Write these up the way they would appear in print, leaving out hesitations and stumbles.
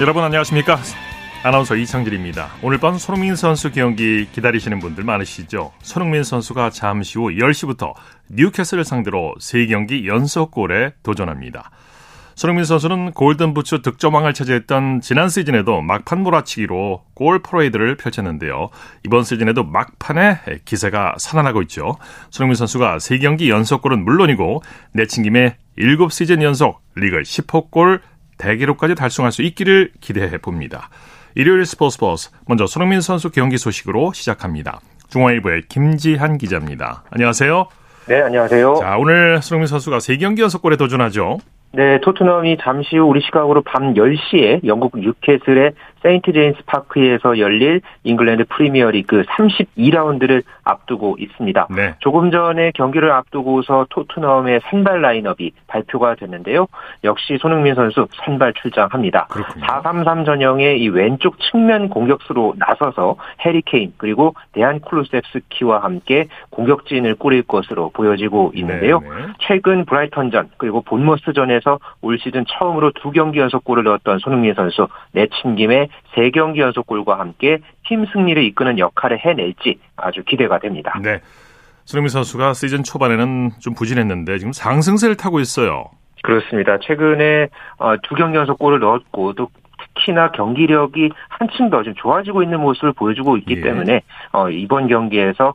여러분 안녕하십니까? 아나운서 이창진입니다. 오늘 밤 손흥민 선수 경기 기다리시는 분들 많으시죠? 손흥민 선수가 잠시 후 10시부터 뉴캐슬을 상대로 3경기 연속골에 도전합니다. 손흥민 선수는 골든부츠 득점왕을 차지했던 지난 시즌에도 막판 몰아치기로 골 퍼레이드를 펼쳤는데요. 이번 시즌에도 막판에 기세가 살아나고 있죠. 손흥민 선수가 3경기 연속골은 물론이고 내친 김에 7시즌 연속 리그 10호 골 대기록까지 달성할 수 있기를 기대해봅니다. 일요일 스포츠버스, 먼저 손흥민 선수 경기 소식으로 시작합니다. 중앙일보의 김지한 기자입니다. 안녕하세요. 네, 안녕하세요. 자, 오늘 손흥민 선수가 3경기 연속골에 도전하죠. 네, 토트넘이 잠시 후 우리 시각으로 밤 10시에 영국 뉴캐슬의 세인트 제임스 파크에서 열릴 잉글랜드 프리미어리그 32라운드를 앞두고 있습니다. 네. 조금 전에 경기를 앞두고서 토트넘의 선발 라인업이 발표가 됐는데요. 역시 손흥민 선수 선발 출장합니다. 그렇군요. 4-3-3 전형의 이 왼쪽 측면 공격수로 나서서 해리 케인 그리고 데안 쿨루셉스키와 함께 공격진을 꾸릴 것으로 보여지고 있는데요. 네, 네. 최근 브라이턴전 그리고 본머스전에서 올 시즌 처음으로 2경기 연속 골을 넣었던 손흥민 선수, 내친 김에 3경기 연속골과 함께 팀 승리를 이끄는 역할을 해낼지 아주 기대가 됩니다. 네, 손흥민 선수가 시즌 초반에는 좀 부진했는데 지금 상승세를 타고 있어요. 그렇습니다. 최근에 2경기 연속골을 넣었고 또 특히나 경기력이 한층 더 좀 좋아지고 있는 모습을 보여주고 있기 때문에 이번 경기에서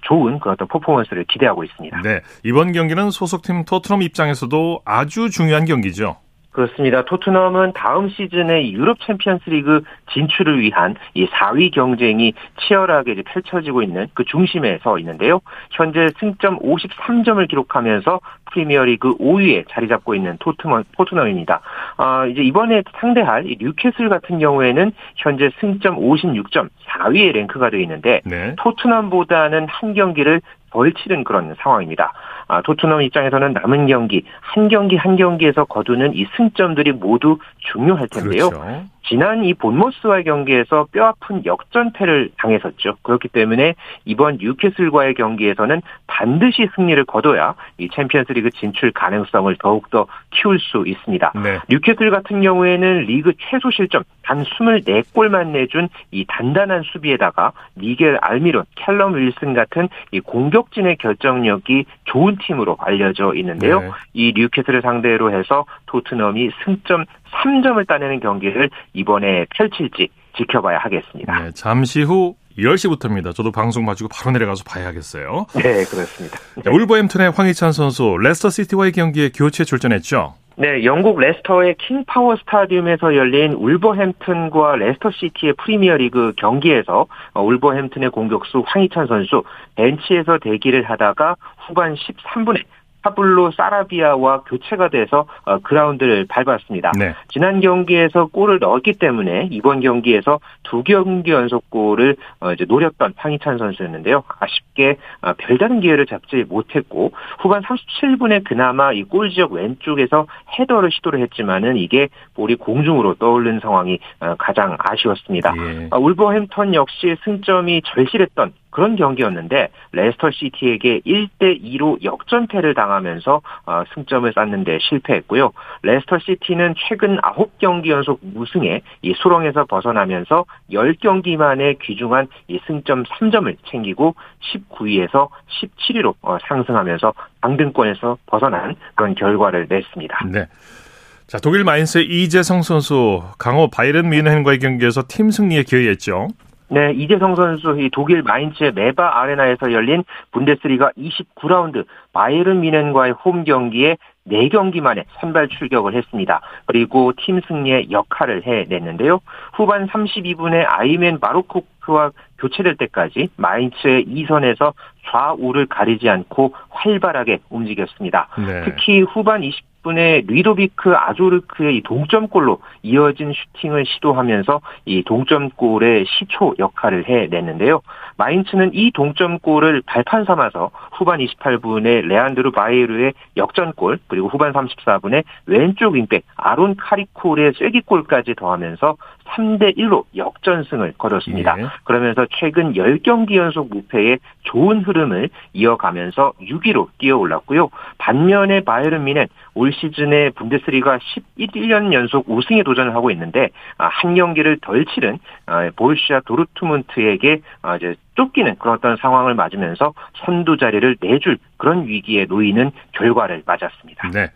좋은 그런 퍼포먼스를 기대하고 있습니다. 네, 이번 경기는 소속팀 토트넘 입장에서도 아주 중요한 경기죠. 그렇습니다. 토트넘은 다음 시즌에 유럽 챔피언스리그 진출을 위한 이 4위 경쟁이 치열하게 이제 펼쳐지고 있는 그 중심에 서 있는데요. 현재 승점 53점을 기록하면서 프리미어리그 5위에 자리 잡고 있는 토트넘입니다. 이제 이번에 상대할 이 뉴캐슬 같은 경우에는 현재 승점 56점 4위에 랭크가 되어 있는데, 네, 토트넘보다는 한 경기를 덜 치른 그런 상황입니다. 토트넘 입장에서는 남은 경기 한 경기에서 거두는 이 승점들이 모두 중요할 텐데요. 그렇죠. 지난 이 본머스와의 경기에서 뼈아픈 역전패를 당했었죠. 그렇기 때문에 이번 뉴캐슬과의 경기에서는 반드시 승리를 거둬야 이 챔피언스리그 진출 가능성을 더욱더 키울 수 있습니다. 네. 뉴캐슬 같은 경우에는 리그 최소 실점 단 24골만 내준 이 단단한 수비에다가 미겔 알미론, 캘럼 윌슨 같은 이 공격진의 결정력이 좋은 팀으로 알려져 있는데요. 네. 이 뉴캐슬을 상대로 해서 토트넘이 승점 3점을 따내는 경기를 이번에 펼칠지 지켜봐야 하겠습니다. 네, 잠시 후 10시부터입니다. 저도 방송 마치고 바로 내려가서 봐야겠어요. 네, 그렇습니다. 네. 울버햄튼의 황희찬 선수, 레스터시티와의 경기에 교체 출전했죠. 네, 영국 레스터의 킹파워 스타디움에서 열린 울버햄튼과 레스터시티의 프리미어리그 경기에서 울버햄튼의 공격수 황희찬 선수 벤치에서 대기를 하다가 후반 13분에 파블로 사라비아와 교체가 돼서 그라운드를 밟았습니다. 네. 지난 경기에서 골을 넣었기 때문에 이번 경기에서 2경기 연속골을 이제 노렸던 황희찬 선수였는데요. 아쉽게 별다른 기회를 잡지 못했고 후반 37분에 그나마 이 골 지역 왼쪽에서 헤더를 시도를 했지만은 이게 볼이 공중으로 떠오른 상황이 가장 아쉬웠습니다. 예. 울버햄튼 역시 승점이 절실했던 그런 경기였는데 레스터시티에게 1대2로 역전패를 당하면서 승점을 쌓는데 실패했고요. 레스터시티는 최근 9경기 연속 무승에 이 수렁에서 벗어나면서 10경기 만에 귀중한 이 승점 3점을 챙기고 19위에서 17위로 상승하면서 강등권에서 벗어난 그런 결과를 냈습니다. 네. 자, 독일 마인츠의 이재성 선수, 강호 바이에른 뮌헨과의 경기에서 팀 승리에 기여했죠. 네, 이재성 선수, 이 독일 마인츠의 메바 아레나에서 열린 분데스리가 29라운드 바이에른 뮌헨과의 홈 경기에 4경기 만에 선발 출격을 했습니다. 그리고 팀 승리에 역할을 해냈는데요. 후반 32분에 아이맨 마루코크와 교체될 때까지 마인츠의 2선에서 좌우를 가리지 않고 활발하게 움직였습니다. 네. 특히 후반 20분에 리도비크 아조르크의 이 동점골로 이어진 슈팅을 시도하면서 이 동점골의 시초 역할을 해냈는데요. 마인츠는 이 동점골을 발판 삼아서 후반 28분에 레안드루 바이에르의 역전골, 그리고 후반 34분에 왼쪽 윙백 아론 카리콜의 쐐기골까지 더하면서 3대1로 역전승을 거뒀습니다. 예. 그러면서 최근 10경기 연속 무패의 좋은 흐름을 이어가면서 6위로 뛰어올랐고요. 반면에 바이에른 뮌헨 올 시즌에 분데스리가 11년 연속 우승에 도전을 하고 있는데 한 경기를 덜 치른 보루시아 도르트문트에게 이제 쫓기는 그런 어떤 상황을 맞으면서 선두 자리를 내줄 그런 위기에 놓이는 결과를 맞았습니다. 네.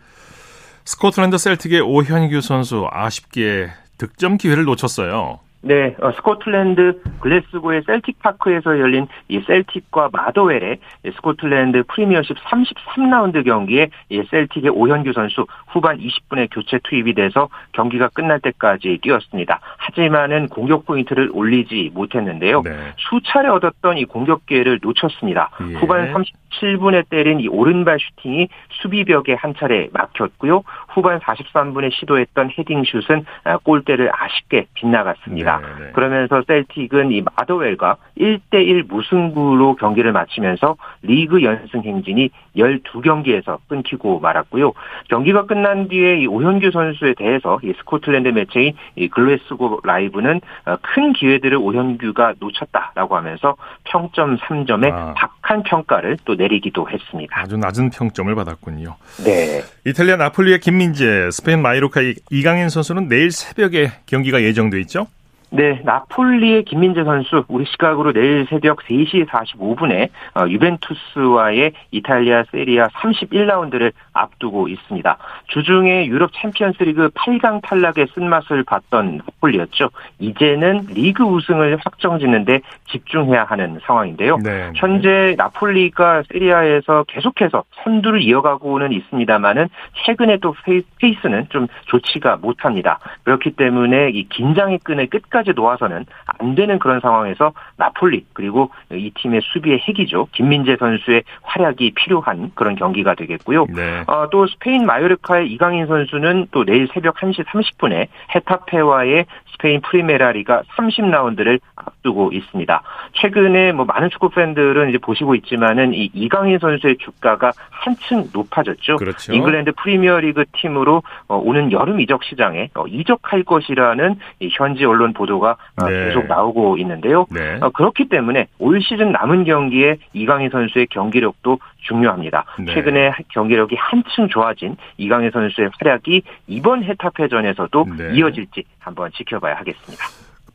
스코틀랜드 셀틱의 오현규 선수 아쉽게 득점 기회를 놓쳤어요. 네, 스코틀랜드 글래스고의 셀틱 파크에서 열린 이 셀틱과 마더웰의 스코틀랜드 프리미어십 33라운드 경기에 이 셀틱의 오현규 선수 후반 20분에 교체 투입이 돼서 경기가 끝날 때까지 뛰었습니다. 하지만은 공격 포인트를 올리지 못했는데요. 네. 수차례 얻었던 이 공격 기회를 놓쳤습니다. 예. 후반 37분에 때린 이 오른발 슈팅이 수비벽에 한 차례 막혔고요. 후반 43분에 시도했던 헤딩슛은 골대를 아쉽게 빗나갔습니다. 네. 네네. 그러면서 셀틱은 이 마더웰과 1대1 무승부로 경기를 마치면서 리그 연승 행진이 12경기에서 끊기고 말았고요. 경기가 끝난 뒤에 이 오현규 선수에 대해서 이 스코틀랜드 매체인 이 글래스고 라이브는 큰 기회들을 오현규가 놓쳤다라고 하면서 평점 3점에 박한 평가를 또 내리기도 했습니다. 아주 낮은 평점을 받았군요. 네. 이탈리아 나폴리의 김민재, 스페인 마요르카의 이강인 선수는 내일 새벽에 경기가 예정돼 있죠? 네, 나폴리의 김민재 선수 우리 시각으로 내일 새벽 3시 45분에 유벤투스와의 이탈리아 세리아 31라운드를 앞두고 있습니다. 주중에 유럽 챔피언스리그 8강 탈락의 쓴맛을 봤던 나폴리였죠. 이제는 리그 우승을 확정짓는데 집중해야 하는 상황인데요. 네. 현재 나폴리가 세리아에서 계속해서 선두를 이어가고는 있습니다만은 최근에 또 페이스는 좀 좋지가 못합니다. 그렇기 때문에 이 긴장의 끈을 끝까지 놓아서는 안 되는 그런 상황에서 나폴리 그리고 이 팀의 수비의 핵이죠. 김민재 선수의 활약이 필요한 그런 경기가 되겠고요. 네. 또 스페인 마요르카의 이강인 선수는 또 내일 새벽 1시 30분에 헤타페와의 스페인 프리메라리가 30라운드를 앞두고 있습니다. 최근에 뭐 많은 축구 팬들은 이제 보시고 있지만은 이 이강인 선수의 주가가 한층 높아졌죠. 그렇죠. 잉글랜드 프리미어리그 팀으로 오는 여름 이적 시장에 이적할 것이라는 이 현지 언론 보도가 네. 계속 나오고 있는데요. 네. 그렇기 때문에 올 시즌 남은 경기에 이강인 선수의 경기력도 중요합니다. 네. 최근에 경기력이 한층 좋아진 이강인 선수의 활약이 이번 헤타페전에서도 네. 이어질지 한번 지켜봐야 하겠습니다.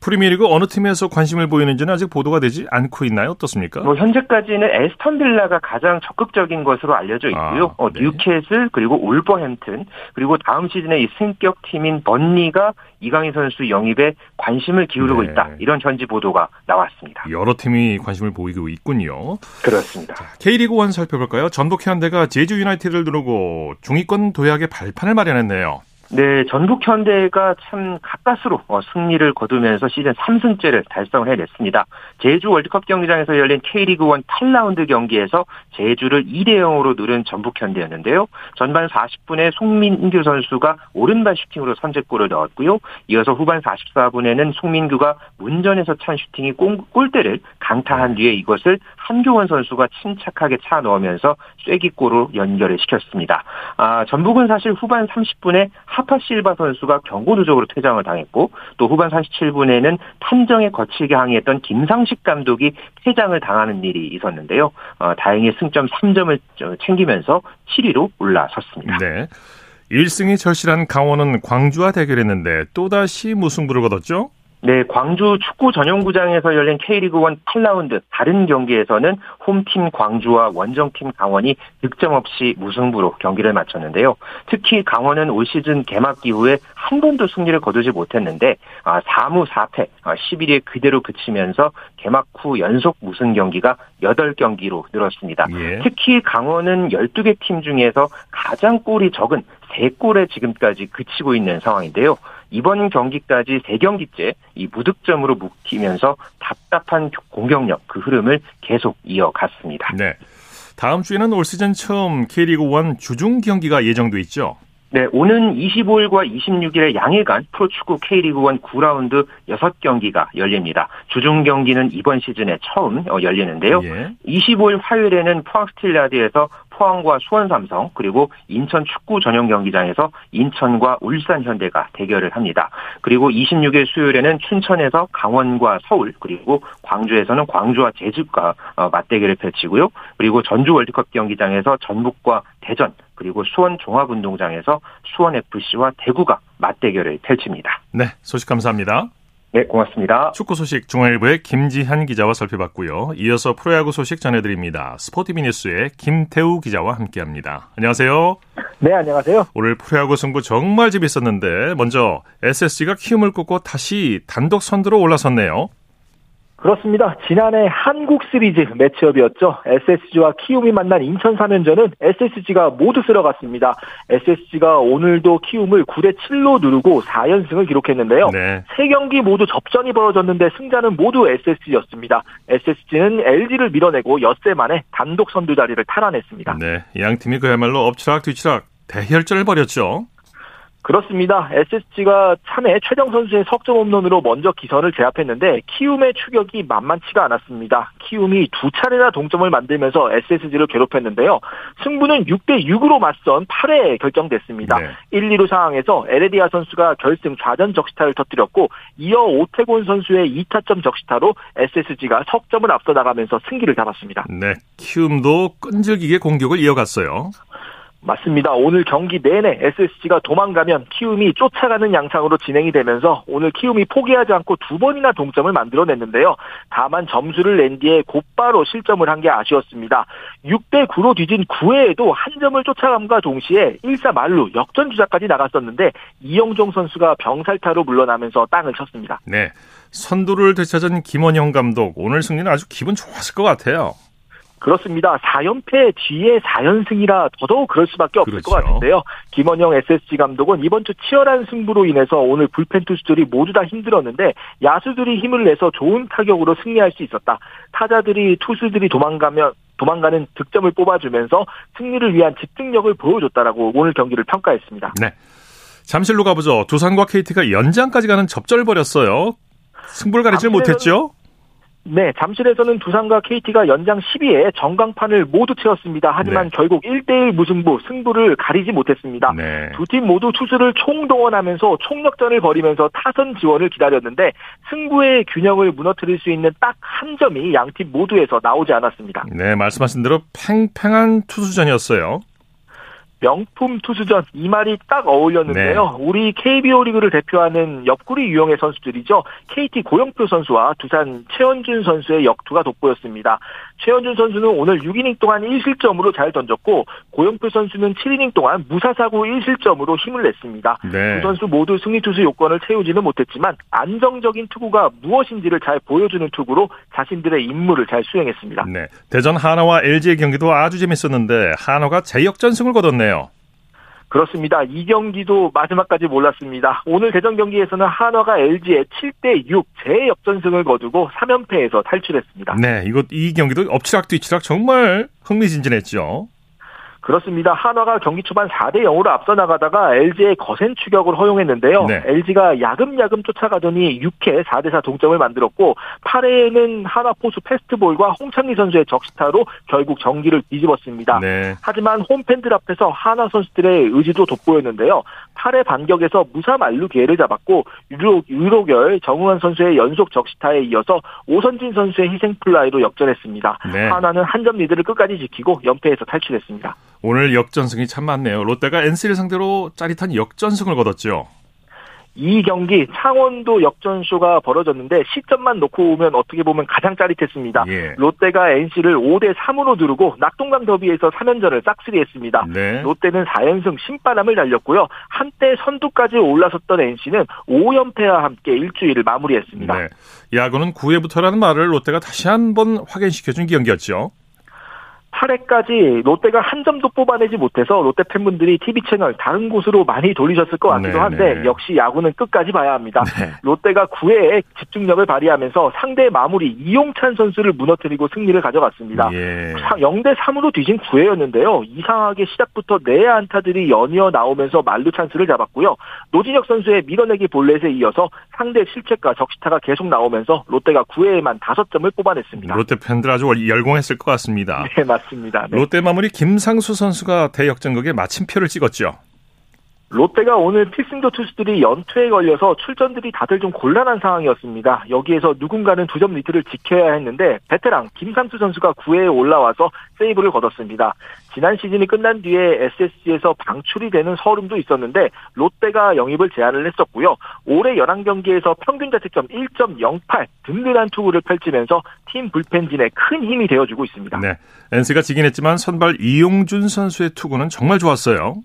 프리미어리그 어느 팀에서 관심을 보이는지는 아직 보도가 되지 않고 있나요? 어떻습니까? 뭐 현재까지는 에스턴 빌라가 가장 적극적인 것으로 알려져 있고요. 네. 뉴캐슬 그리고 울버햄튼 그리고 다음 시즌에 이 승격팀인 번리가 이강인 선수 영입에 관심을 기울이고 네. 있다. 이런 현지 보도가 나왔습니다. 여러 팀이 관심을 보이고 있군요. 그렇습니다. 자, K리그1 살펴볼까요? 전북 현대가 제주 유나이티드를 누르고 중위권 도약의 발판을 마련했네요. 네, 전북 현대가 참 가까스로 승리를 거두면서 시즌 3승째를 달성을 해냈습니다. 제주 월드컵 경기장에서 열린 K리그1 8라운드 경기에서 제주를 2대0으로 누른 전북 현대였는데요. 전반 40분에 송민규 선수가 오른발 슈팅으로 선제골을 넣었고요. 이어서 후반 44분에는 송민규가 문전에서 찬 슈팅이 골대를 강타한 뒤에 이것을 한교원 선수가 침착하게 차 넣으면서 쐐기골로 연결을 시켰습니다. 전북은 사실 후반 30분에 하파 실바 선수가 경고 누적으로 퇴장을 당했고 또 후반 37분에는 판정에 거칠게 항의했던 김상식 감독이 퇴장을 당하는 일이 있었는데요. 다행히 승점 3점을 챙기면서 7위로 올라섰습니다. 네, 1승이 절실한 강원은 광주와 대결했는데 또다시 무승부를 거뒀죠? 네, 광주 축구 전용구장에서 열린 K리그1 8라운드 다른 경기에서는 홈팀 광주와 원정팀 강원이 득점 없이 무승부로 경기를 마쳤는데요. 특히 강원은 올 시즌 개막 이후에 한 번도 승리를 거두지 못했는데 4무 4패 11위에 그대로 그치면서 개막 후 연속 무승 경기가 8경기로 늘었습니다. 예. 특히 강원은 12개 팀 중에서 가장 골이 적은 3골에 지금까지 그치고 있는 상황인데요. 이번 경기까지 3경기째 이 무득점으로 묵히면서 답답한 공격력 그 흐름을 계속 이어갔습니다. 네, 다음 주에는 올 시즌 처음 K리그1 주중 경기가 예정돼 있죠? 네, 오는 25일과 26일에 양일간 프로축구 K리그1 9라운드 6경기가 열립니다. 주중 경기는 이번 시즌에 처음 열리는데요. 예. 25일 화요일에는 포항 스틸라드에서 포항과 수원 삼성, 그리고 인천 축구 전용 경기장에서 인천과 울산 현대가 대결을 합니다. 그리고 26일 수요일에는 춘천에서 강원과 서울, 그리고 광주에서는 광주와 제주가 맞대결을 펼치고요. 그리고 전주 월드컵 경기장에서 전북과 대전, 그리고 수원 종합운동장에서 수원FC와 대구가 맞대결을 펼칩니다. 네, 소식 감사합니다. 네, 고맙습니다. 축구 소식 중앙일보의 김지한 기자와 살펴봤고요. 이어서 프로야구 소식 전해드립니다. 스포티비 뉴스의 김태우 기자와 함께합니다. 안녕하세요. 네, 안녕하세요. 오늘 프로야구 승부 정말 재밌었는데 먼저 SSG가 키움을 꺾고 다시 단독 선두로 올라섰네요. 그렇습니다. 지난해 한국 시리즈 매치업이었죠. SSG와 키움이 만난 인천 3연전은 SSG가 모두 쓸어갔습니다. SSG가 오늘도 키움을 9-7로 누르고 4연승을 기록했는데요. 네. 3경기 모두 접전이 벌어졌는데 승자는 모두 SSG였습니다. SSG는 LG를 밀어내고 엿새 만에 단독 선두 자리를 탈환했습니다. 네, 양 팀이 그야말로 엎치락뒤치락 대혈전을 벌였죠. 그렇습니다. SSG가 3회 최정 선수의 석점 홈런으로 먼저 기선을 제압했는데 키움의 추격이 만만치가 않았습니다. 키움이 두 차례나 동점을 만들면서 SSG를 괴롭혔는데요. 승부는 6-6으로 맞선 8회에 결정됐습니다. 네. 1-2루 상황에서 에레디아 선수가 결승 좌전 적시타를 터뜨렸고 이어 오태곤 선수의 2타점 적시타로 SSG가 석점을 앞서 나가면서 승기를 잡았습니다. 네, 키움도 끈질기게 공격을 이어갔어요. 맞습니다. 오늘 경기 내내 SSG가 도망가면 키움이 쫓아가는 양상으로 진행이 되면서 오늘 키움이 포기하지 않고 두 번이나 동점을 만들어냈는데요. 다만 점수를 낸 뒤에 곧바로 실점을 한 게 아쉬웠습니다. 6-9로 뒤진 9회에도 한 점을 쫓아감과 동시에 1사 만루 역전주자까지 나갔었는데 이영종 선수가 병살타로 물러나면서 땅을 쳤습니다. 네, 선두를 되찾은 김원영 감독, 오늘 승리는 아주 기분 좋았을 것 같아요. 그렇습니다. 4연패 뒤에 4연승이라 더더욱 그럴 수밖에 없을 그렇죠. 것 같은데요. 김원영 SSG 감독은 이번 주 치열한 승부로 인해서 오늘 불펜 투수들이 모두 다 힘들었는데 야수들이 힘을 내서 좋은 타격으로 승리할 수 있었다. 타자들이 투수들이 도망가는 득점을 뽑아주면서 승리를 위한 집중력을 보여줬다라고 오늘 경기를 평가했습니다. 네, 잠실로 가보죠. 두산과 KT가 연장까지 가는 접전을 벌였어요. 승부를 가리질 못했죠. 네, 잠실에서는 두산과 KT가 연장 12회에 전광판을 모두 채웠습니다. 하지만 네. 결국 1-1 무승부, 승부를 가리지 못했습니다. 네. 두 팀 모두 투수를 총동원하면서 총력전을 벌이면서 타선 지원을 기다렸는데 승부의 균형을 무너뜨릴 수 있는 딱 한 점이 양 팀 모두에서 나오지 않았습니다. 네, 말씀하신 대로 팽팽한 투수전이었어요. 명품 투수전, 이 말이 딱 어울렸는데요. 네. 우리 KBO 리그를 대표하는 옆구리 유형의 선수들이죠. KT 고영표 선수와 두산 최원준 선수의 역투가 돋보였습니다. 최원준 선수는 오늘 6이닝 동안 1실점으로 잘 던졌고 고영표 선수는 7이닝 동안 무사사구 1실점으로 힘을 냈습니다. 네. 두 선수 모두 승리 투수 요건을 채우지는 못했지만 안정적인 투구가 무엇인지를 잘 보여주는 투구로 자신들의 임무를 잘 수행했습니다. 네. 대전 한화와 LG의 경기도 아주 재밌었는데 한화가 재역전승을 거뒀네요. 그렇습니다. 이 경기도 마지막까지 몰랐습니다. 오늘 대전 경기에서는 한화가 LG에 7-6 재역전승을 거두고 3연패에서 탈출했습니다. 네, 이 경기도 엎치락뒤치락 정말 흥미진진했죠. 그렇습니다. 한화가 경기 초반 4-0으로 앞서 나가다가 LG의 거센 추격을 허용했는데요. 네. LG가 야금야금 쫓아가더니 6회 4-4 동점을 만들었고 8회에는 한화 포수 패스트볼과 홍창리 선수의 적시타로 결국 경기를 뒤집었습니다. 네. 하지만 홈팬들 앞에서 한화 선수들의 의지도 돋보였는데요. 8회 반격에서 무사 만루 기회를 잡았고 유로결 정우환 선수의 연속 적시타에 이어서 오선진 선수의 희생플라이로 역전했습니다. 네. 한화는 한 점 리드를 끝까지 지키고 연패에서 탈출했습니다. 오늘 역전승이 참 많네요. 롯데가 NC를 상대로 짜릿한 역전승을 거뒀죠. 이 경기 창원도 역전쇼가 벌어졌는데 시점만 놓고 오면 어떻게 보면 가장 짜릿했습니다. 예. 롯데가 NC를 5-3으로 누르고 낙동강 더비에서 3연전을 싹쓸이했습니다. 네. 롯데는 4연승 신바람을 달렸고요. 한때 선두까지 올라섰던 NC는 5연패와 함께 일주일을 마무리했습니다. 네. 야구는 9회부터라는 말을 롯데가 다시 한번 확인시켜준 경기였죠. 8회까지 롯데가 한 점도 뽑아내지 못해서 롯데 팬분들이 TV 채널 다른 곳으로 많이 돌리셨을 것 같기도 한데 네네. 역시 야구는 끝까지 봐야 합니다. 네. 롯데가 9회에 집중력을 발휘하면서 상대의 마무리 이용찬 선수를 무너뜨리고 승리를 가져갔습니다. 예. 0-3으로 뒤진 9회였는데요. 이상하게 시작부터 4 안타들이 연이어 나오면서 만루 찬스를 잡았고요. 노진혁 선수의 밀어내기 볼넷에 이어서 상대 실책과 적시타가 계속 나오면서 롯데가 9회에만 5점을 뽑아냈습니다. 롯데 팬들 아주 열공했을 것 같습니다. 네, 맞습니다. 그렇습니다. 네. 롯데 마무리 김상수 선수가 대역전극에 마침표를 찍었죠. 롯데가 오늘 필승조 투수들이 연투에 걸려서 출전들이 다들 좀 곤란한 상황이었습니다. 여기에서 누군가는 2점 리드를 지켜야 했는데 베테랑 김상수 선수가 9회에 올라와서 세이브를 거뒀습니다. 지난 시즌이 끝난 뒤에 SSG에서 방출이 되는 서름도 있었는데 롯데가 영입을 제안을 했었고요. 올해 11경기에서 평균 자책점 1.08, 든든한 투구를 펼치면서 팀 불펜진에 큰 힘이 되어주고 있습니다. 네, NC가 지긴 했지만 선발 이용준 선수의 투구는 정말 좋았어요.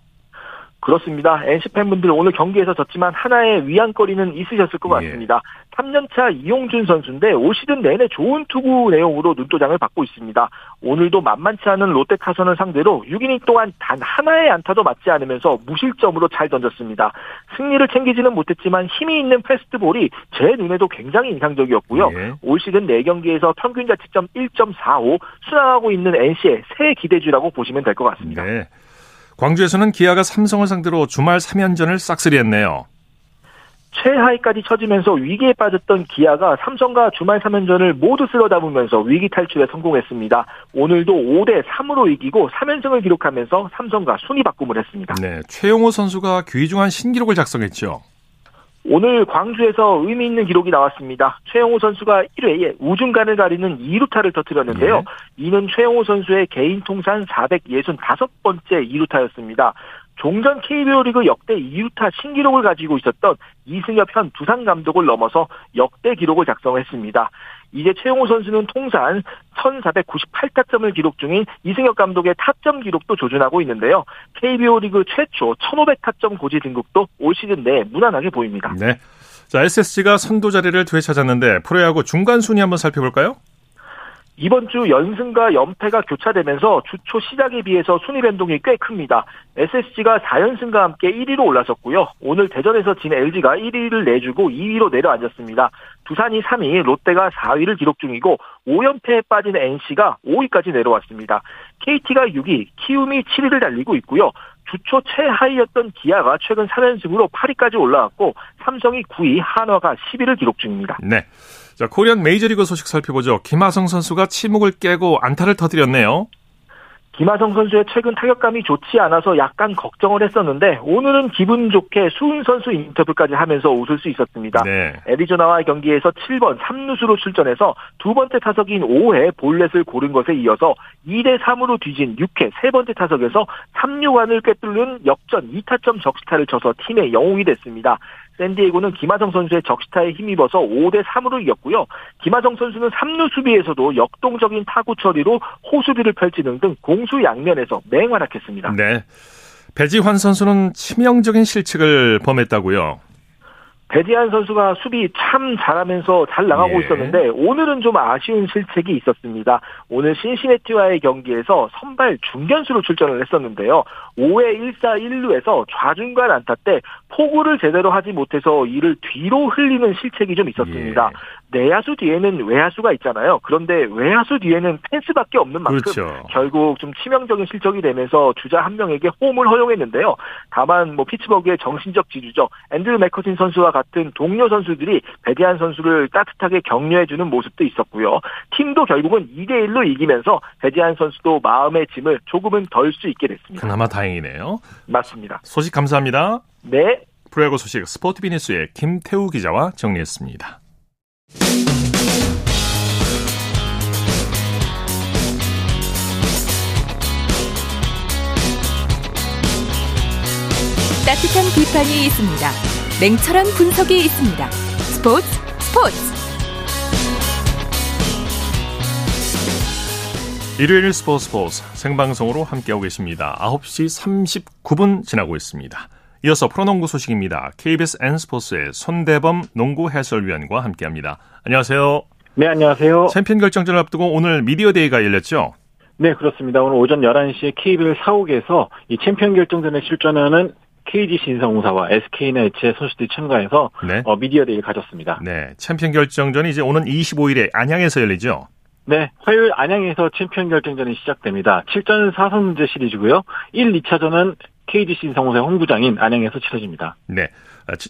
그렇습니다. NC 팬분들 오늘 경기에서 졌지만 하나의 위안거리는 있으셨을 것 같습니다. 예. 3년차 이용준 선수인데 올 시즌 내내 좋은 투구 내용으로 눈도장을 받고 있습니다. 오늘도 만만치 않은 롯데 타선을 상대로 6이닝 동안 단 하나의 안타도 맞지 않으면서 무실점으로 잘 던졌습니다. 승리를 챙기지는 못했지만 힘이 있는 패스트볼이 제 눈에도 굉장히 인상적이었고요. 예. 올 시즌 4경기에서 평균 자책점 1.45, 순항하고 있는 NC의 새 기대주라고 보시면 될 것 같습니다. 네. 광주에서는 기아가 삼성을 상대로 주말 3연전을 싹쓸이했네요. 최하위까지 처지면서 위기에 빠졌던 기아가 삼성과 주말 3연전을 모두 쓸어담으면서 위기 탈출에 성공했습니다. 오늘도 5-3으로 이기고 3연승을 기록하면서 삼성과 순위 바꿈을 했습니다. 네, 최용호 선수가 귀중한 신기록을 작성했죠. 오늘 광주에서 의미 있는 기록이 나왔습니다. 최용호 선수가 1회에 우중간을 가리는 2루타를 터뜨렸는데요. 네. 이는 최용호 선수의 개인 통산 465번째 2루타였습니다. 종전 KBO 리그 역대 2루타 신기록을 가지고 있었던 이승엽 현 두산 감독을 넘어서 역대 기록을 작성했습니다. 이제 최용호 선수는 통산 1498타점을 기록 중인 이승엽 감독의 타점 기록도 조준하고 있는데요. KBO 리그 최초 1500타점 고지 등극도 올 시즌 내에 무난하게 보입니다. 네, 자 SSG가 선두 자리를 되찾았는데 프로야구 중간 순위 한번 살펴볼까요? 이번 주 연승과 연패가 교차되면서 주초 시작에 비해서 순위 변동이 꽤 큽니다. SSG가 4연승과 함께 1위로 올라섰고요. 오늘 대전에서 진 LG가 1위를 내주고 2위로 내려앉았습니다. 두산이 3위, 롯데가 4위를 기록 중이고 5연패에 빠진 NC가 5위까지 내려왔습니다. KT가 6위, 키움이 7위를 달리고 있고요. 주초 최하위였던 기아가 최근 3연승으로 8위까지 올라왔고 삼성이 9위, 한화가 10위를 기록 중입니다. 네. 자, 코리안 메이저리그 소식 살펴보죠. 김하성 선수가 침묵을 깨고 안타를 터뜨렸네요. 김하성 선수의 최근 타격감이 좋지 않아서 약간 걱정을 했었는데 오늘은 기분 좋게 수훈 선수 인터뷰까지 하면서 웃을 수 있었습니다. 네. 애리조나와의 경기에서 7번 3루수로 출전해서 두 번째 타석인 5회 볼넷을 고른 것에 이어서 2-3으로 뒤진 6회 세 번째 타석에서 3루간을 꿰뚫는 역전 2타점 적시타를 쳐서 팀의 영웅이 됐습니다. 샌디에고는 김하성 선수의 적시타에 힘입어서 5-3으로 이겼고요. 김하성 선수는 3루 수비에서도 역동적인 타구 처리로 호수비를 펼치는 등 공수 양면에서 맹활약했습니다. 네, 배지환 선수는 치명적인 실책을 범했다고요? 배지환 선수가 수비 참 잘하면서 잘 나가고 있었는데 오늘은 좀 아쉬운 실책이 있었습니다. 오늘 신시내티와의 경기에서 선발 중견수로 출전을 했었는데요. 5회 1사 1루에서 좌중간 안타 때 포구를 제대로 하지 못해서 이를 뒤로 흘리는 실책이 좀 있었습니다. 내야수 뒤에는 외야수가 있잖아요. 그런데 외야수 뒤에는 펜스밖에 없는 만큼 그렇죠. 결국 좀 치명적인 실책이 되면서 주자 한 명에게 홈을 허용했는데요. 다만 피츠버그의 정신적 지주죠. 앤드류 맥커틴 선수와 같은 동료 선수들이 배지환 선수를 따뜻하게 격려해주는 모습도 있었고요. 팀도 결국은 2-1로 이기면서 배지환 선수도 마음의 짐을 조금은 덜 수 있게 됐습니다. 그나마 다행이네요. 맞습니다. 소식 감사합니다. 네. 프로야구 소식 스포티비 뉴스의 김태우 기자와 정리했습니다. 따뜻한 비판이 있습니다. 냉철한 분석이 있습니다. 스포츠 일요일 스포츠 생방송으로 함께하고 계십니다. 9시 39분 지나고 있습니다. 이어서 프로농구 소식입니다. KBS N스포츠의 손대범 농구 해설위원과 함께합니다. 안녕하세요. 네, 안녕하세요. 챔피언 결정전을 앞두고 오늘 미디어데이가 열렸죠? 네, 그렇습니다. 오늘 오전 11시에 KBL 4옥에서 이 챔피언 결정전에 출전하는 KG 신성공사와 SK나이츠의 선수들이 참가해서 네. 미디어데이를 가졌습니다. 네, 챔피언 결정전이 이제 오는 25일에 안양에서 열리죠? 네, 화요일 안양에서 챔피언 결정전이 시작됩니다. 7전 4선제 시리즈고요. 1, 2차전은 KG 신성공사의 홈구장인 안양에서 치러집니다. 네,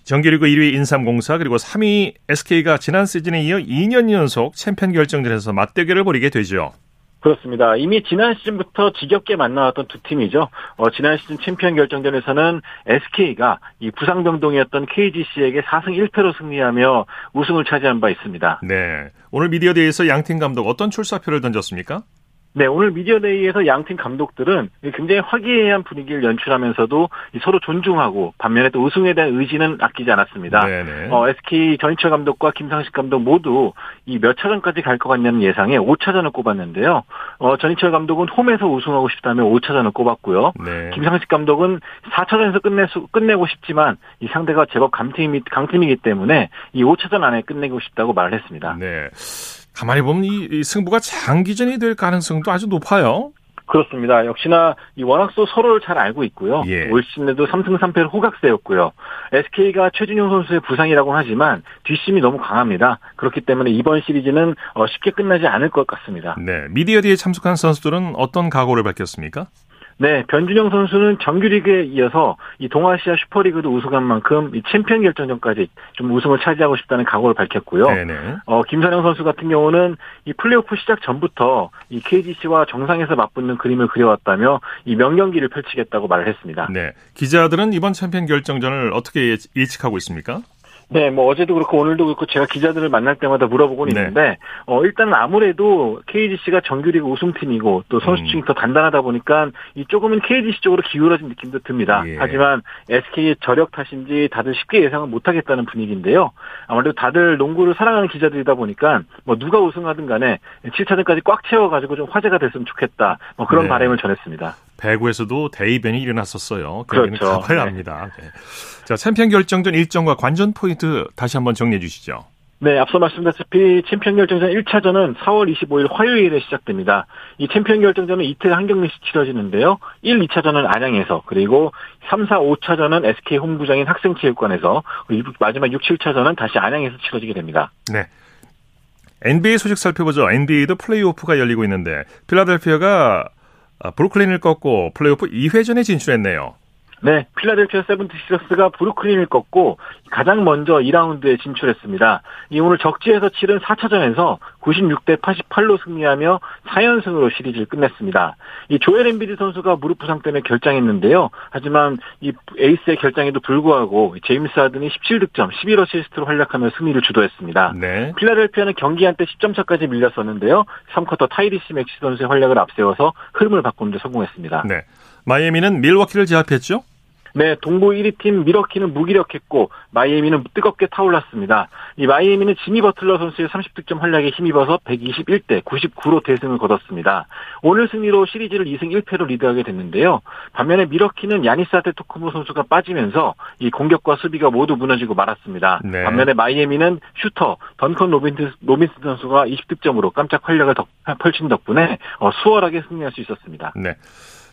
정규리그 1위 인삼공사 그리고 3위 SK가 지난 시즌에 이어 2년 연속 챔피언 결정전에서 맞대결을 벌이게 되죠. 그렇습니다. 이미 지난 시즌부터 지겹게 만나왔던 두 팀이죠. 지난 시즌 챔피언 결정전에서는 SK가 이 부상병동이었던 KGC에게 4승 1패로 승리하며 우승을 차지한 바 있습니다. 네. 오늘 미디어데이에서 양팀 감독 어떤 출사표를 던졌습니까? 네, 오늘 미디어데이에서 양팀 감독들은 굉장히 화기애애한 분위기를 연출하면서도 서로 존중하고 반면에 또 우승에 대한 의지는 아끼지 않았습니다. SK 전희철 감독과 김상식 감독 모두 이 몇 차전까지 갈 것 같냐는 예상에 5차전을 꼽았는데요. 전희철 감독은 홈에서 우승하고 싶다며 5차전을 꼽았고요. 네. 김상식 감독은 4차전에서 끝내고 싶지만 이 상대가 제법 강팀이기 때문에 이 5차전 안에 끝내고 싶다고 말을 했습니다. 네. 가만히 보면 이 승부가 장기전이 될 가능성도 아주 높아요. 그렇습니다. 역시나 이 워낙 또 서로를 잘 알고 있고요. 예. 올 시즌에도 3승 3패로 호각세였고요. SK가 최준용 선수의 부상이라고는 하지만 뒷심이 너무 강합니다. 그렇기 때문에 이번 시리즈는 쉽게 끝나지 않을 것 같습니다. 네, 미디어데이에 참석한 선수들은 어떤 각오를 밝혔습니까? 네, 변준영 선수는 정규리그에 이어서 이 동아시아 슈퍼리그도 우승한 만큼 이 챔피언 결정전까지 좀 우승을 차지하고 싶다는 각오를 밝혔고요. 김선영 선수 같은 경우는 이 플레이오프 시작 전부터 이 KGC와 정상에서 맞붙는 그림을 그려왔다며 이 명경기를 펼치겠다고 말을 했습니다. 네, 기자들은 이번 챔피언 결정전을 어떻게 예측하고 있습니까? 네, 뭐 어제도 그렇고 오늘도 그렇고 제가 기자들을 만날 때마다 물어보곤 있는데 일단은 아무래도 KGC가 정규리그 우승팀이고 또 선수층이 더 단단하다 보니까 이 조금은 KGC 쪽으로 기울어진 느낌도 듭니다. 예. 하지만 SK의 저력 탓인지 다들 쉽게 예상은 못하겠다는 분위기인데요. 아무래도 다들 농구를 사랑하는 기자들이다 보니까 뭐 누가 우승하든 간에 7차전까지 꽉 채워가지고 좀 화제가 됐으면 좋겠다. 뭐 그런 바람을 전했습니다. 배구에서도 대이변이 일어났었어요. 그렇죠. 가봐야 합니다. 네. 자, 챔피언 결정전 일정과 관전 포인트 다시 한번 정리해 주시죠. 네, 앞서 말씀드렸다시피 챔피언 결정전 1차전은 4월 25일 화요일에 시작됩니다. 이 챔피언 결정전은 이틀 한 경기씩 치러지는데요. 1, 2차전은 안양에서, 그리고 3, 4, 5차전은 SK 홈구장인 학생체육관에서, 그리고 마지막 6, 7차전은 다시 안양에서 치러지게 됩니다. 네. NBA 소식 살펴보죠. NBA도 플레이오프가 열리고 있는데 필라델피아가 브루클린을 꺾고 플레이오프 2회전에 진출했네요. 네, 필라델피아 세븐티식스가 브루클린을 꺾고 가장 먼저 2라운드에 진출했습니다. 이 오늘 적지에서 치른 4차전에서 96대 88로 승리하며 4연승으로 시리즈를 끝냈습니다. 이 조엘 엠비드 선수가 무릎 부상 때문에 결장했는데요. 하지만 이 에이스의 결장에도 불구하고 제임스 하든이 17득점, 11어시스트로 활약하며 승리를 주도했습니다. 네. 필라델피아는 경기 한때 10점 차까지 밀렸었는데요. 3쿼터 타이리스 맥시 선수의 활약을 앞세워서 흐름을 바꾸는 데 성공했습니다. 네. 마이애미는 밀워키를 제압했죠? 네, 동부 1위 팀 밀워키는 무기력했고 마이애미는 뜨겁게 타올랐습니다. 이 마이애미는 지미 버틀러 선수의 30득점 활약에 힘입어서 121대 99로 대승을 거뒀습니다. 오늘 승리로 시리즈를 2승 1패로 리드하게 됐는데요. 반면에 밀워키는 야니스 아테토쿤보 선수가 빠지면서 이 공격과 수비가 모두 무너지고 말았습니다. 네. 반면에 마이애미는 슈터 던컨 로빈슨 선수가 20득점으로 깜짝 활약을 펼친 덕분에 수월하게 승리할 수 있었습니다. 네.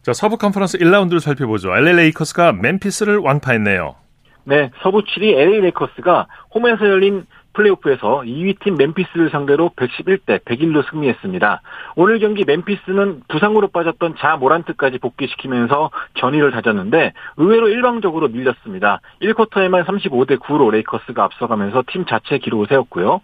자, 서부 컨퍼런스 1라운드를 살펴보죠. LA 레이커스가 멤피스를 완파했네요. 네, 서부 7위 LA 레이커스가 홈에서 열린 플레이오프에서 2위 팀 멤피스를 상대로 111대 101로 승리했습니다. 오늘 경기 멤피스는 부상으로 빠졌던 자 모란트까지 복귀시키면서 전위를 다졌는데 의외로 일방적으로 밀렸습니다. 1쿼터에만 35대 9로 레이커스가 앞서가면서 팀 자체 기록을 세웠고요.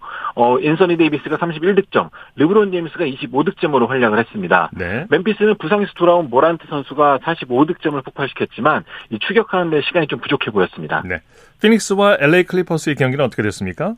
앤서니 데이비스가 31득점, 르브론 제임스가 25득점으로 활약을 했습니다. 네. 멤피스는 부상에서 돌아온 모란트 선수가 45득점을 폭발시켰지만 이 추격하는 데 시간이 좀 부족해 보였습니다. 네. 피닉스와 LA 클리퍼스의 경기는 어떻게 됐습니까?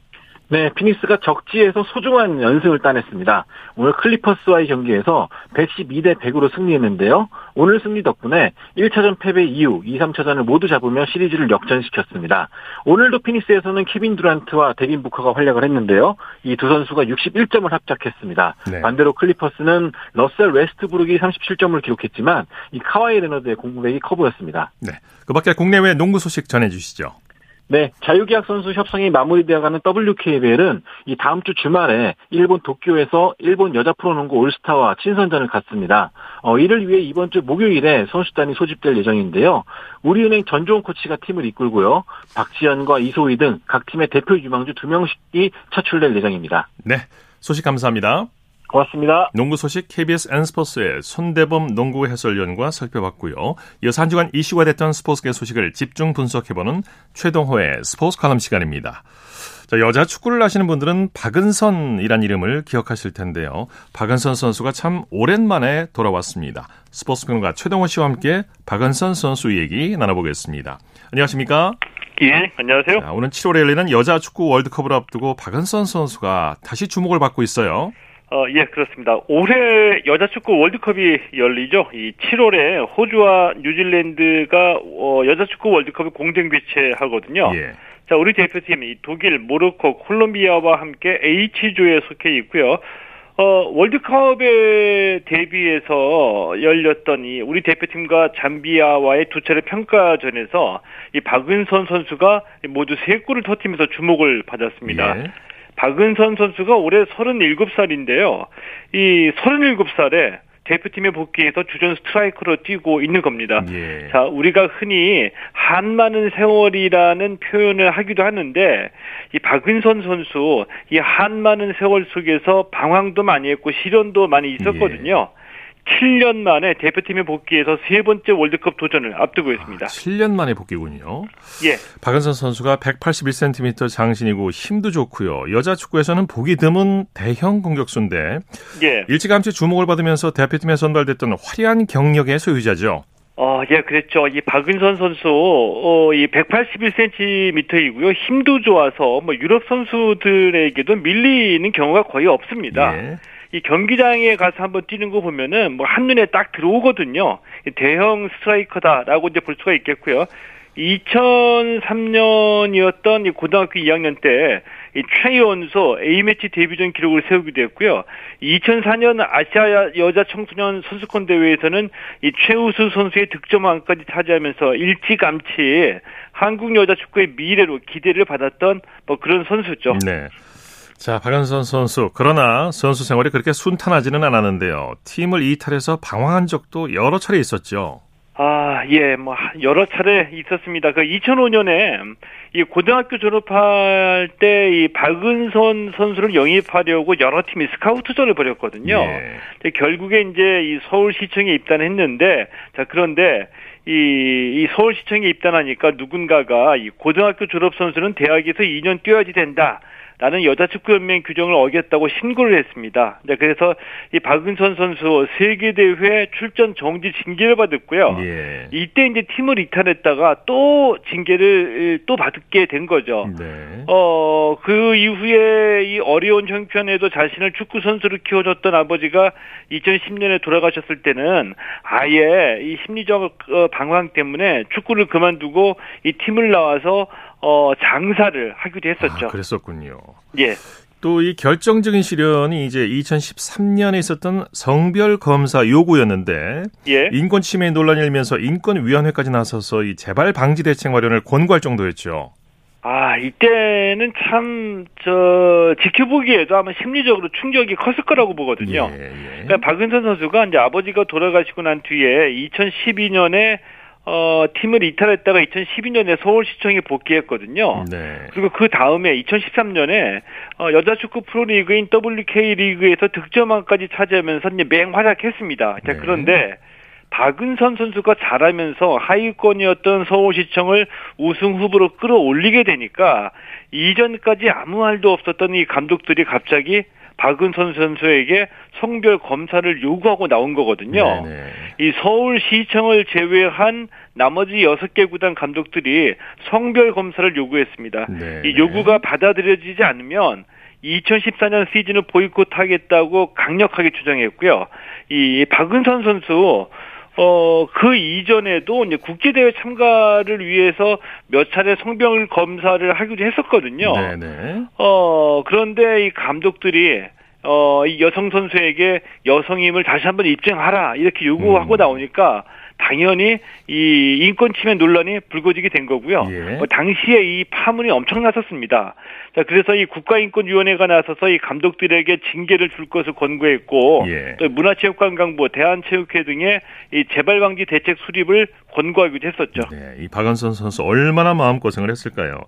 네, 피닉스가 적지에서 소중한 연승을 따냈습니다. 오늘 클리퍼스와의 경기에서 112대 100으로 승리했는데요. 오늘 승리 덕분에 1차전 패배 이후 2, 3차전을 모두 잡으며 시리즈를 역전시켰습니다. 오늘도 피닉스에서는 케빈 듀란트와 데빈 부커가 활약을 했는데요. 이 두 선수가 61점을 합작했습니다. 네. 반대로 클리퍼스는 러셀 웨스트브룩이 37점을 기록했지만 이 카와이 레너드의 공백이 커 보였습니다. 네, 그 밖에 국내외 농구 소식 전해주시죠. 네, 자유계약 선수 협상이 마무리되어가는 WKBL은 이 다음 주 주말에 일본 도쿄에서 일본 여자 프로농구 올스타와 친선전을 갖습니다. 이를 위해 이번 주 목요일에 선수단이 소집될 예정인데요. 우리은행 전종훈 코치가 팀을 이끌고요. 박지현과 이소희 등 각 팀의 대표 유망주 2명씩이 차출될 예정입니다. 네, 소식 감사합니다. 고맙습니다. 농구 소식 KBS N스포츠의 손대범 농구 해설위원과 살펴봤고요. 이어서 한 주간 이슈가 됐던 스포츠계 소식을 집중 분석해보는 최동호의 스포츠 칼럼 시간입니다. 자, 여자 축구를 아시는 분들은 박은선이란 이름을 기억하실 텐데요. 박은선 선수가 참 오랜만에 돌아왔습니다. 스포츠평론가 최동호 씨와 함께 박은선 선수 얘기 나눠보겠습니다. 안녕하십니까? 예, 안녕하세요. 자, 오늘 7월에 열리는 여자 축구 월드컵을 앞두고 박은선 선수가 다시 주목을 받고 있어요. 예, 그렇습니다. 올해 여자 축구 월드컵이 열리죠. 이 7월에 호주와 뉴질랜드가 여자 축구 월드컵을 공동 개최하거든요. 예. 자, 우리 대표팀이 독일, 모로코, 콜롬비아와 함께 H조에 속해 있고요. 월드컵에 대비해서 열렸던 이 우리 대표팀과 잠비아와의 두 차례 평가전에서 이 박은선 선수가 모두 3골을 터뜨리면서 주목을 받았습니다. 예. 박은선 선수가 올해 37살인데요. 이 37살에 대표팀에 복귀해서 주전 스트라이커로 뛰고 있는 겁니다. 예. 자, 우리가 흔히 한 많은 세월이라는 표현을 하기도 하는데 이 박은선 선수 이 한 많은 세월 속에서 방황도 많이 했고 시련도 많이 있었거든요. 예. 7년 만에 대표팀에 복귀해서 3번째 월드컵 도전을 앞두고 있습니다. 7년 만에 복귀군요. 예. 박은선 선수가 181cm 장신이고 힘도 좋고요. 여자 축구에서는 보기 드문 대형 공격수인데 예. 일찌감치 주목을 받으면서 대표팀에 선발됐던 화려한 경력의 소유자죠. 예, 그랬죠. 이 박은선 선수, 이 181cm이고요. 힘도 좋아서 뭐 유럽 선수들에게도 밀리는 경우가 거의 없습니다. 예. 이 경기장에 가서 한번 뛰는 거 보면은 뭐 한눈에 딱 들어오거든요. 대형 스트라이커다라고 이제 볼 수가 있겠고요. 2003년이었던 이 고등학교 2학년 때 이 최연소 A매치 데뷔전 기록을 세우기도 했고요. 2004년 아시아 여자 청소년 선수권 대회에서는 이 최우수 선수의 득점왕까지 차지하면서 일찌감치 한국 여자 축구의 미래로 기대를 받았던 뭐 그런 선수죠. 네. 자, 박은선 선수. 그러나 선수 생활이 그렇게 순탄하지는 않았는데요. 팀을 이탈해서 방황한 적도 여러 차례 있었죠. 예, 뭐 여러 차례 있었습니다. 그 2005년에 이 고등학교 졸업할 때 이 박은선 선수를 영입하려고 여러 팀이 스카우트전을 벌였거든요. 예. 근데 결국에 이제 이 서울시청에 입단했는데, 자, 그런데 이 서울시청에 입단하니까 누군가가 이 고등학교 졸업 선수는 대학에서 2년 뛰어야지 된다. 라는 여자축구연맹 규정을 어겼다고 신고를 했습니다. 네, 그래서 이 박은선 선수 세계대회 출전 정지 징계를 받았고요. 예. 이때 이제 팀을 이탈했다가 또 징계를 또 받게 된 거죠. 네. 그 이후에 이 어려운 형편에도 자신을 축구선수로 키워줬던 아버지가 2010년에 돌아가셨을 때는 아예 이 심리적 방황 때문에 축구를 그만두고 이 팀을 나와서 장사를 하기도 했었죠. 그랬었군요. 예. 또 이 결정적인 시련이 이제 2013년에 있었던 성별 검사 요구였는데 예. 인권 침해 논란이 일면서 인권위원회까지 나서서 이 재발 방지 대책 마련을 권고할 정도였죠. 이때는 참 지켜보기에도 아마 심리적으로 충격이 컸을 거라고 보거든요. 예, 예. 그러니까 박은선 선수가 이제 아버지가 돌아가시고 난 뒤에 2012년에 팀을 이탈했다가 2012년에 서울시청에 복귀했거든요. 네. 그리고 그 다음에 2013년에 여자축구 프로리그인 WK리그에서 득점왕까지 차지하면서 이제 맹활약했습니다. 자, 그런데 박은선 선수가 잘하면서 하위권이었던 서울시청을 우승 후보로 끌어올리게 되니까 이전까지 아무 말도 없었던 이 감독들이 갑자기 박은선 선수에게 성별 검사를 요구하고 나온 거거든요. 네네. 이 서울시청을 제외한 나머지 6개 구단 감독들이 성별 검사를 요구했습니다. 네네. 이 요구가 받아들여지지 않으면 2014년 시즌을 보이콧하겠다고 강력하게 주장했고요. 이 박은선 선수 그 이전에도 이제 국제대회 참가를 위해서 몇 차례 성병 검사를 하기도 했었거든요. 네네. 그런데 이 감독들이, 이 여성 선수에게 여성임을 다시 한번 입증하라, 이렇게 요구하고 나오니까 당연히 이 인권 침해 논란이 불거지게 된 거고요. 예. 당시에 이 파문이 엄청났었습니다. 자, 그래서 이 국가인권위원회가 나서서 이 감독들에게 징계를 줄 것을 권고했고, 예. 또 문화체육관광부, 대한체육회 등의 이 재발방지 대책 수립을 권고하기도 했었죠. 네, 이 박은선 선수 얼마나 마음고생을 했을까요?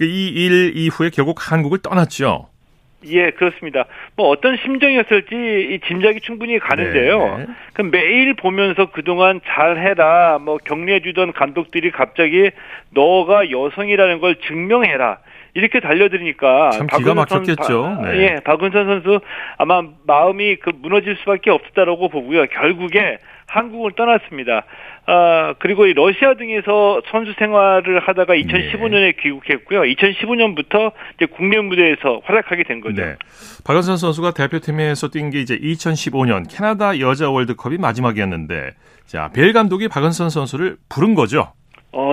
이 일 이후에 결국 한국을 떠났죠. 예, 그렇습니다. 뭐 어떤 심정이었을지 이 짐작이 충분히 가는데요. 네, 네. 그럼 매일 보면서 그동안 잘해라, 뭐 격려해주던 감독들이 갑자기 너가 여성이라는 걸 증명해라. 이렇게 달려드리니까 참 기가 막혔겠죠. 네. 예, 박은선 선수 아마 마음이 그 무너질 수밖에 없었다라고 보고요. 결국에 한국을 떠났습니다. 아, 그리고 이 러시아 등에서 선수 생활을 하다가 2015년에 귀국했고요. 2015년부터 이제 국내 무대에서 활약하게 된 거죠. 네. 박은선 선수가 대표팀에서 뛴 게 이제 2015년 캐나다 여자 월드컵이 마지막이었는데, 자, 벨 감독이 박은선 선수를 부른 거죠.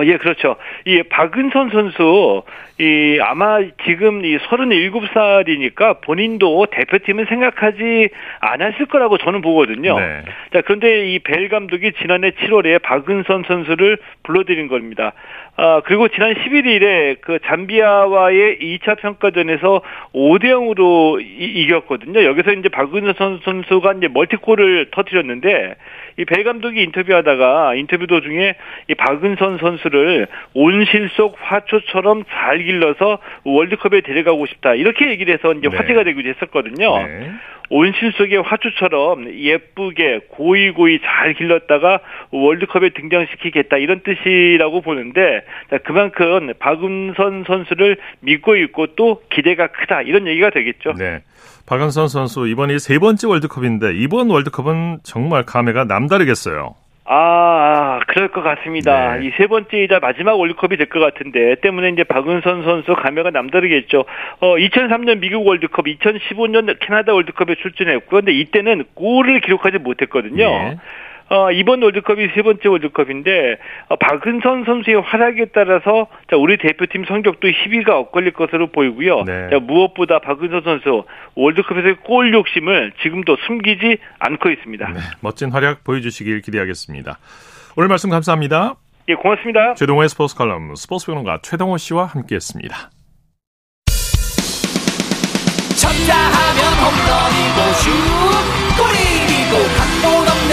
예, 그렇죠. 이 박은선 선수, 이 아마 지금 이 37살이니까 본인도 대표팀은 생각하지 않았을 거라고 저는 보거든요. 네. 자, 그런데 이 벨 감독이 지난해 7월에 박은선 선수를 불러들인 겁니다. 아, 그리고 지난 11일에 그 잠비아와의 2차 평가전에서 5-0으로 이겼거든요. 여기서 이제 박은선 선수가 이제 멀티골을 터뜨렸는데, 이 벨 감독이 인터뷰하다가 인터뷰 도중에 이 박은선 선수를 온실 속 화초처럼 잘 길러서 월드컵에 데려가고 싶다. 이렇게 얘기를 해서 이제 화제가 되기도 했었거든요. 네. 온실 속의 화초처럼 예쁘게 고이고이 잘 길렀다가 월드컵에 등장시키겠다. 이런 뜻이라고 보는데, 자, 그만큼 박은선 선수를 믿고 있고 또 기대가 크다. 이런 얘기가 되겠죠. 네. 박은선 선수 이번이 3번째 월드컵인데 이번 월드컵은 정말 감회가 남다르겠어요. 아, 그럴 것 같습니다. 네. 이 3번째이자 마지막 월드컵이 될 것 같은데, 때문에 이제 박은선 선수 감회가 남다르겠죠. 2003년 미국 월드컵, 2015년 캐나다 월드컵에 출전했고, 그런데 이때는 골을 기록하지 못했거든요. 네. 이번 월드컵이 3번째 월드컵인데, 박은선 선수의 활약에 따라서, 자, 우리 대표팀 성적도 희비가 엇갈릴 것으로 보이고요. 네. 자, 무엇보다 박은선 선수 월드컵에서의 골 욕심을 지금도 숨기지 않고 있습니다. 네, 멋진 활약 보여주시길 기대하겠습니다. 오늘 말씀 감사합니다. 예, 고맙습니다. 최동호의 스포츠 칼럼, 스포츠 평론가 최동호 씨와 함께했습니다. 쳤다 하면 홈런이고 슛 골이고 각본 없는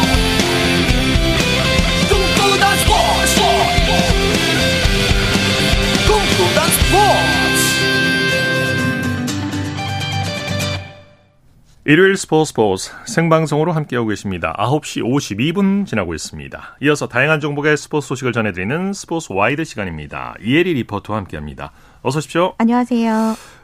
일요일 스포츠 생방송으로 함께하고 계십니다. 9시 52분 지나고 있습니다. 이어서 다양한 종목의 스포츠 소식을 전해드리는 스포츠 와이드 시간입니다. 이혜리 리포터와 함께합니다. 어서 오십시오. 안녕하세요.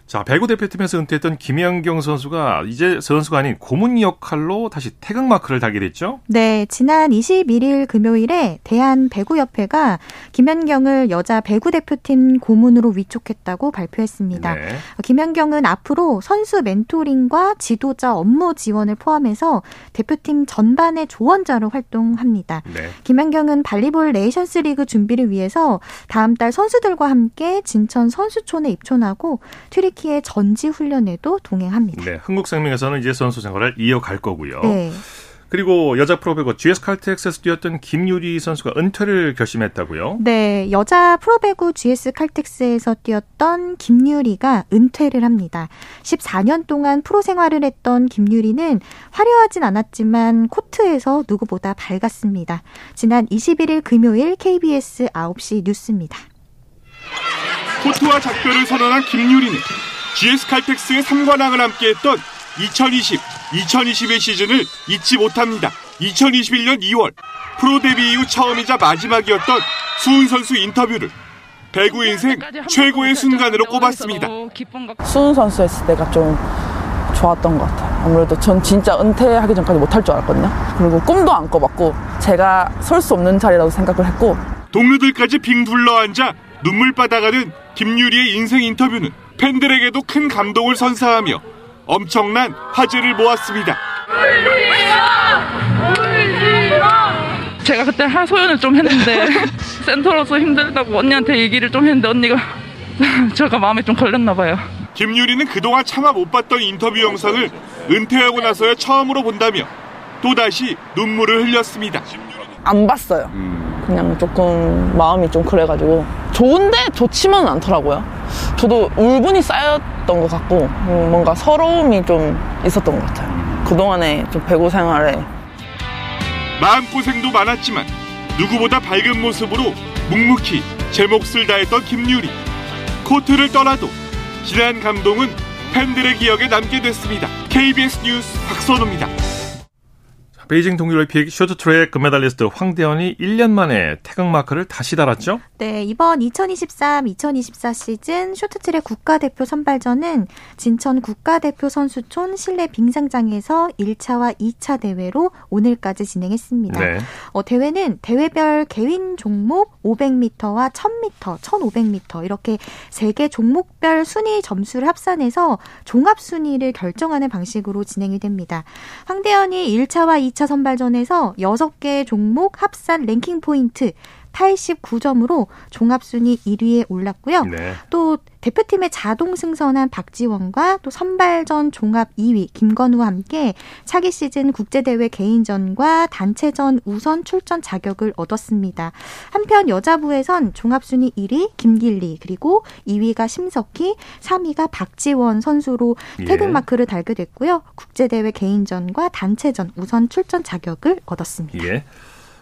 자, 배구 대표팀에서 은퇴했던 김연경 선수가 이제 선수가 아닌 고문 역할로 다시 태극마크를 달게 됐죠? 네, 지난 21일 금요일에 대한배구협회가 김연경을 여자 배구 대표팀 고문으로 위촉했다고 발표했습니다. 네. 김연경은 앞으로 선수 멘토링과 지도자 업무 지원을 포함해서 대표팀 전반의 조언자로 활동합니다. 네. 김연경은 발리볼 네이션스 리그 준비를 위해서 다음 달 선수들과 함께 진천 선수촌에 입촌하고 트리 키의 전지 훈련에도 동행합니다. 네, 흥국생명에서는 이제 선수 생활을 이어갈 거고요. 네. 그리고 여자 프로배구 GS 칼텍스에서 뛰었던 김유리 선수가 은퇴를 결심했다고요? 네, 여자 프로배구 GS 칼텍스에서 뛰었던 김유리가 은퇴를 합니다. 14년 동안 프로 생활을 했던 김유리는 화려하진 않았지만 코트에서 누구보다 밝았습니다. 지난 21일 금요일 KBS 9시 뉴스입니다. 코트와 작별을 선언한 김유리는 GS칼텍스의 3관왕을 함께했던 2020-2021 시즌을 잊지 못합니다. 2021년 2월 프로 데뷔 이후 처음이자 마지막이었던 수훈 선수 인터뷰를 배구 인생 최고의 순간으로 꼽았습니다. 수훈 선수 했을 때가 좀 좋았던 것 같아요. 아무래도 전 진짜 은퇴하기 전까지 못할 줄 알았거든요. 그리고 꿈도 안 꿔봤고 제가 설 수 없는 자리라고 생각을 했고, 동료들까지 빙 둘러앉아 눈물바다가는 김유리의 인생 인터뷰는 팬들에게도 큰 감동을 선사하며 엄청난 화제를 모았습니다. 울지마! 제가 그때 하소연을 좀 했는데 센터로서 힘들다고 언니한테 얘기를 좀 했는데 언니가 제가 마음에 좀 걸렸나 봐요. 김유리는 그동안 참아 못 봤던 인터뷰 영상을 은퇴하고 나서야 처음으로 본다며 또다시 눈물을 흘렸습니다. 안 봤어요. 그냥 조금 마음이 좀 그래가지고. 좋은데 좋지만은 않더라고요. 저도 울분이 쌓였던 것 같고 뭔가 서러움이 좀 있었던 것 같아요. 그동안의 좀 배구 생활에 마음고생도 많았지만 누구보다 밝은 모습으로 묵묵히 제 몫을 다했던 김유리. 코트를 떠나도 지난 감동은 팬들의 기억에 남게 됐습니다. KBS 뉴스 박선우입니다. 베이징 동계올림픽 쇼트트랙 금메달리스트 황대현이 1년 만에 태극 마크를 다시 달았죠? 네, 이번 2023-2024 시즌 쇼트트랙 국가대표 선발전은 진천 국가대표 선수촌 실내 빙상장에서 1차와 2차 대회로 오늘까지 진행했습니다. 네. 대회는 대회별 개인 종목 500m와 1000m, 1500m 이렇게 3개 종목별 순위 점수를 합산해서 종합 순위를 결정하는 방식으로 진행이 됩니다. 황대현이 1차와 2차 선발전에서 6개 종목 합산 랭킹 포인트 89점으로 종합순위 1위에 올랐고요. 네. 또 대표팀에 자동 승선한 박지원과 또 선발전 종합 2위 김건우와 함께 차기 시즌 국제대회 개인전과 단체전 우선 출전 자격을 얻었습니다. 한편 여자부에선 종합순위 1위 김길리 그리고 2위가 심석희, 3위가 박지원 선수로 태극 마크를 달게 됐고요. 국제대회 개인전과 단체전 우선 출전 자격을 얻었습니다. 예.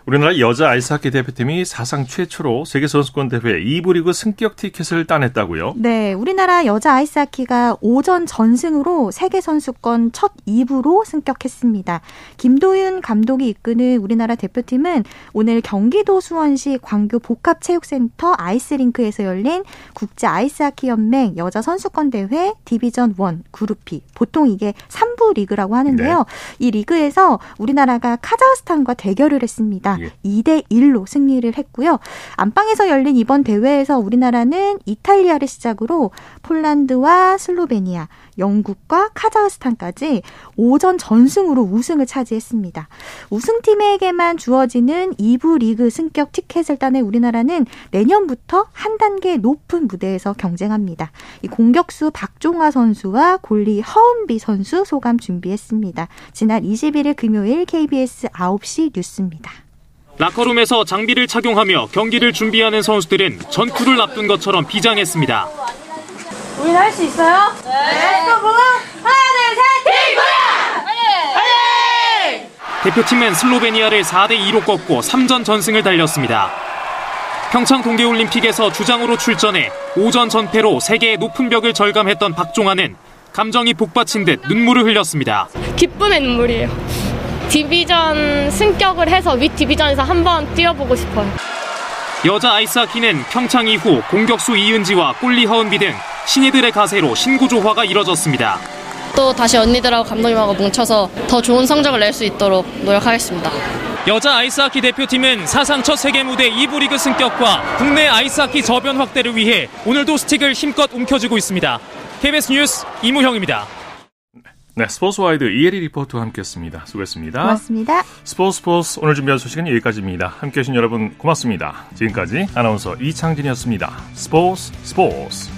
우리나라 여자 아이스하키 대표팀이 사상 최초로 세계선수권대회 2부 리그 승격 티켓을 따냈다고요? 네, 우리나라 여자 아이스하키가 오전 전승으로 세계선수권 첫 2부로 승격했습니다. 김도윤 감독이 이끄는 우리나라 대표팀은 오늘 경기도 수원시 광교 복합체육센터 아이스링크에서 열린 국제 아이스하키연맹 여자선수권대회 디비전 1 그룹 B 보통 이게 3부 리그라고 하는데요. 네. 이 리그에서 우리나라가 카자흐스탄과 대결을 했습니다. 예. 2대1로 승리를 했고요. 안방에서 열린 이번 대회에서 우리나라는 이탈리아를 시작으로 폴란드와 슬로베니아, 영국과 카자흐스탄까지 오전 전승으로 우승을 차지했습니다. 우승팀에게만 주어지는 2부 리그 승격 티켓을 따낸 우리나라는 내년부터 한 단계 높은 무대에서 경쟁합니다. 이 공격수 박종화 선수와 골리 허은비 선수 소감 준비했습니다. 지난 21일 금요일 KBS 9시 뉴스입니다. 라커룸에서 장비를 착용하며 경기를 준비하는 선수들은 전투를 앞둔 것처럼 비장했습니다. 우린 할 수 있어요? 네! 하나, 둘, 셋! 화이팅! 대표팀은 슬로베니아를 4대2로 꺾고 3전 전승을 달렸습니다. 평창 동계올림픽에서 주장으로 출전해 5전 전패로 세계의 높은 벽을 절감했던 박종환은 감정이 복받친 듯 눈물을 흘렸습니다. 기쁨의 눈물이에요. 디비전 승격을 해서 윗 디비전에서 한번 뛰어보고 싶어요. 여자 아이스하키는 평창 이후 공격수 이은지와 골리 허은비 등 신예들의 가세로 신구조화가 이뤄졌습니다. 또 다시 언니들하고 감독님하고 뭉쳐서 더 좋은 성적을 낼 수 있도록 노력하겠습니다. 여자 아이스하키 대표팀은 사상 첫 세계 무대 2부 리그 승격과 국내 아이스하키 저변 확대를 위해 오늘도 스틱을 힘껏 움켜쥐고 있습니다. KBS 뉴스 이무형입니다. 네, 스포츠와이드 이혜리 리포터와 함께했습니다. 수고했습니다. 고맙습니다. 스포츠 오늘 준비한 소식은 여기까지입니다. 함께해 주신 여러분 고맙습니다. 지금까지 아나운서 이창진이었습니다. 스포츠.